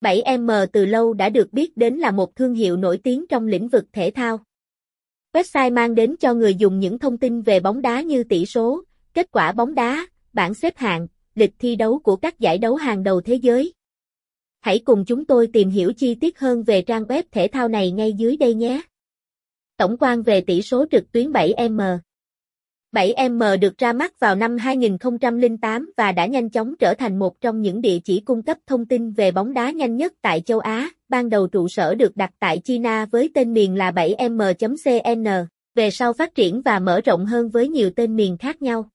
7m từ lâu đã được biết đến là một thương hiệu nổi tiếng trong lĩnh vực thể thao. Website mang đến cho người dùng những thông tin về bóng đá như tỷ số, kết quả bóng đá, bảng xếp hạng, lịch thi đấu của các giải đấu hàng đầu thế giới. Hãy cùng chúng tôi tìm hiểu chi tiết hơn về trang web thể thao này ngay dưới đây nhé. Tổng quan về tỷ số trực tuyến 7m. 7m được ra mắt vào năm 2008 và đã nhanh chóng trở thành một trong những địa chỉ cung cấp thông tin về bóng đá nhanh nhất tại châu Á. Ban đầu trụ sở được đặt tại China với tên miền là 7m.cn, về sau phát triển và mở rộng hơn với nhiều tên miền khác nhau.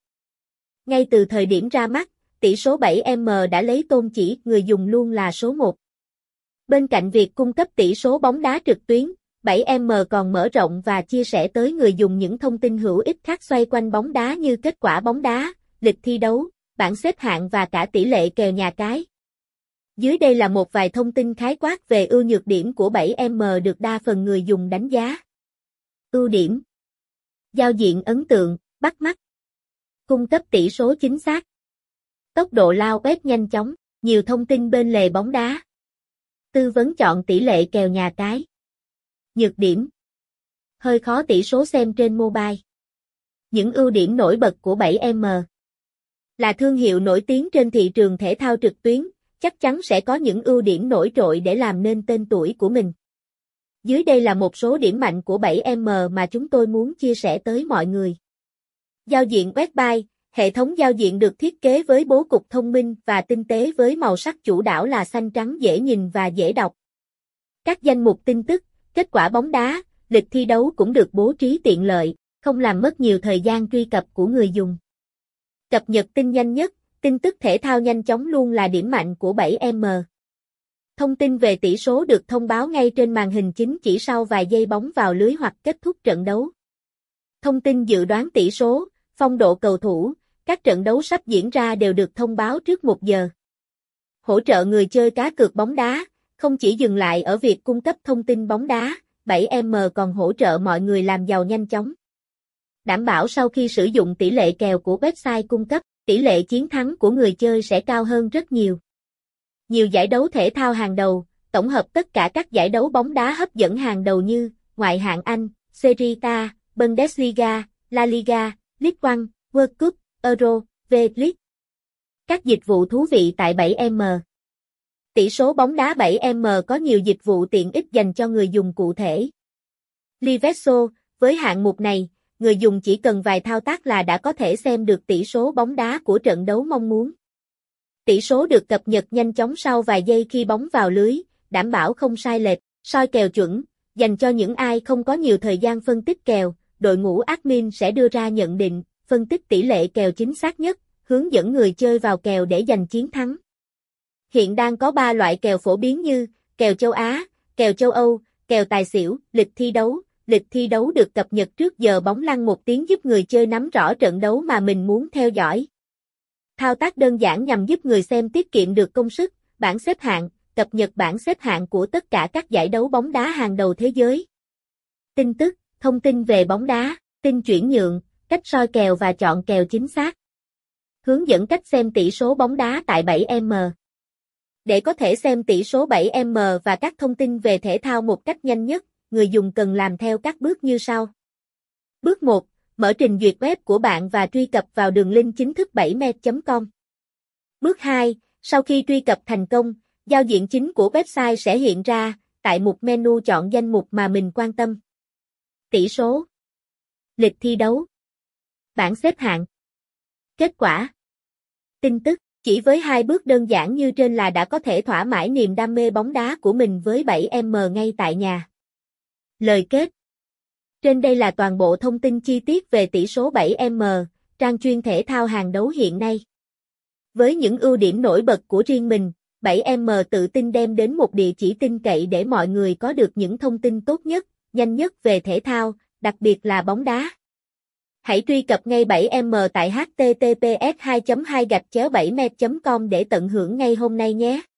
Ngay từ thời điểm ra mắt, tỷ số 7m đã lấy tôn chỉ người dùng luôn là số 1. Bên cạnh việc cung cấp tỷ số bóng đá trực tuyến, 7m còn mở rộng và chia sẻ tới người dùng những thông tin hữu ích khác xoay quanh bóng đá như kết quả bóng đá, lịch thi đấu, bảng xếp hạng và cả tỷ lệ kèo nhà cái. Dưới đây là một vài thông tin khái quát về ưu nhược điểm của 7m được đa phần người dùng đánh giá. Ưu điểm: giao diện ấn tượng, bắt mắt, cung cấp tỷ số chính xác, tốc độ lao ép nhanh chóng, nhiều thông tin bên lề bóng đá, tư vấn chọn tỷ lệ kèo nhà cái. Nhược điểm: hơi khó tỷ số xem trên mobile. Những ưu điểm nổi bật của 7m. Là thương hiệu nổi tiếng trên thị trường thể thao trực tuyến, chắc chắn sẽ có những ưu điểm nổi trội để làm nên tên tuổi của mình. Dưới đây là một số điểm mạnh của 7m mà chúng tôi muốn chia sẻ tới mọi người. Giao diện website. Hệ thống giao diện được thiết kế với bố cục thông minh và tinh tế với màu sắc chủ đạo là xanh trắng dễ nhìn và dễ đọc. Các danh mục tin tức, kết quả bóng đá, lịch thi đấu cũng được bố trí tiện lợi, không làm mất nhiều thời gian truy cập của người dùng. Cập nhật tin nhanh nhất, tin tức thể thao nhanh chóng luôn là điểm mạnh của 7m. Thông tin về tỷ số được thông báo ngay trên màn hình chính chỉ sau vài giây bóng vào lưới hoặc kết thúc trận đấu. Thông tin dự đoán tỷ số, phong độ cầu thủ, các trận đấu sắp diễn ra đều được thông báo trước 1 giờ. Hỗ trợ người chơi cá cược bóng đá, không chỉ dừng lại ở việc cung cấp thông tin bóng đá, 7m còn hỗ trợ mọi người làm giàu nhanh chóng. Đảm bảo sau khi sử dụng tỷ lệ kèo của website cung cấp, tỷ lệ chiến thắng của người chơi sẽ cao hơn rất nhiều. Nhiều giải đấu thể thao hàng đầu, tổng hợp tất cả các giải đấu bóng đá hấp dẫn hàng đầu như Ngoại hạng Anh, Serie A, Bundesliga, La Liga, League One, World Cup, Euro, V-League. Các dịch vụ thú vị tại 7m. Tỷ số bóng đá 7m có nhiều dịch vụ tiện ích dành cho người dùng cụ thể. Liveso, với hạng mục này, người dùng chỉ cần vài thao tác là đã có thể xem được tỷ số bóng đá của trận đấu mong muốn. Tỷ số được cập nhật nhanh chóng sau vài giây khi bóng vào lưới, đảm bảo không sai lệch, soi kèo chuẩn, dành cho những ai không có nhiều thời gian phân tích kèo, đội ngũ admin sẽ đưa ra nhận định, phân tích tỷ lệ kèo chính xác nhất, hướng dẫn người chơi vào kèo để giành chiến thắng. Hiện đang có 3 loại kèo phổ biến như kèo châu Á, kèo châu Âu, kèo tài xỉu. Lịch thi đấu. Lịch thi đấu được cập nhật trước giờ bóng lăn 1 tiếng giúp người chơi nắm rõ trận đấu mà mình muốn theo dõi. Thao tác đơn giản nhằm giúp người xem tiết kiệm được công sức. Bảng xếp hạng. Cập nhật bảng xếp hạng của tất cả các giải đấu bóng đá hàng đầu thế giới. Tin tức. Thông tin về bóng đá, tin chuyển nhượng, cách soi kèo và chọn kèo chính xác. Hướng dẫn cách xem tỷ số bóng đá tại 7m. Để có thể xem tỷ số 7m và các thông tin về thể thao một cách nhanh nhất, người dùng cần làm theo các bước như sau. Bước 1. Mở trình duyệt web của bạn và truy cập vào đường link chính thức 7met.com. Bước 2. Sau khi truy cập thành công, giao diện chính của website sẽ hiện ra, tại mục menu chọn danh mục mà mình quan tâm. Tỷ số, lịch thi đấu, bảng xếp hạng, kết quả, tin tức. Chỉ với 2 bước đơn giản như trên là đã có thể thỏa mãn niềm đam mê bóng đá của mình với 7m ngay tại nhà. Lời kết. Trên đây là toàn bộ thông tin chi tiết về tỷ số 7m, trang chuyên thể thao hàng đầu hiện nay. Với những ưu điểm nổi bật của riêng mình, 7m tự tin đem đến một địa chỉ tin cậy để mọi người có được những thông tin tốt nhất, nhanh nhất về thể thao, đặc biệt là bóng đá. Hãy truy cập ngay 7m tại https://2.2-7m.com để tận hưởng ngay hôm nay nhé.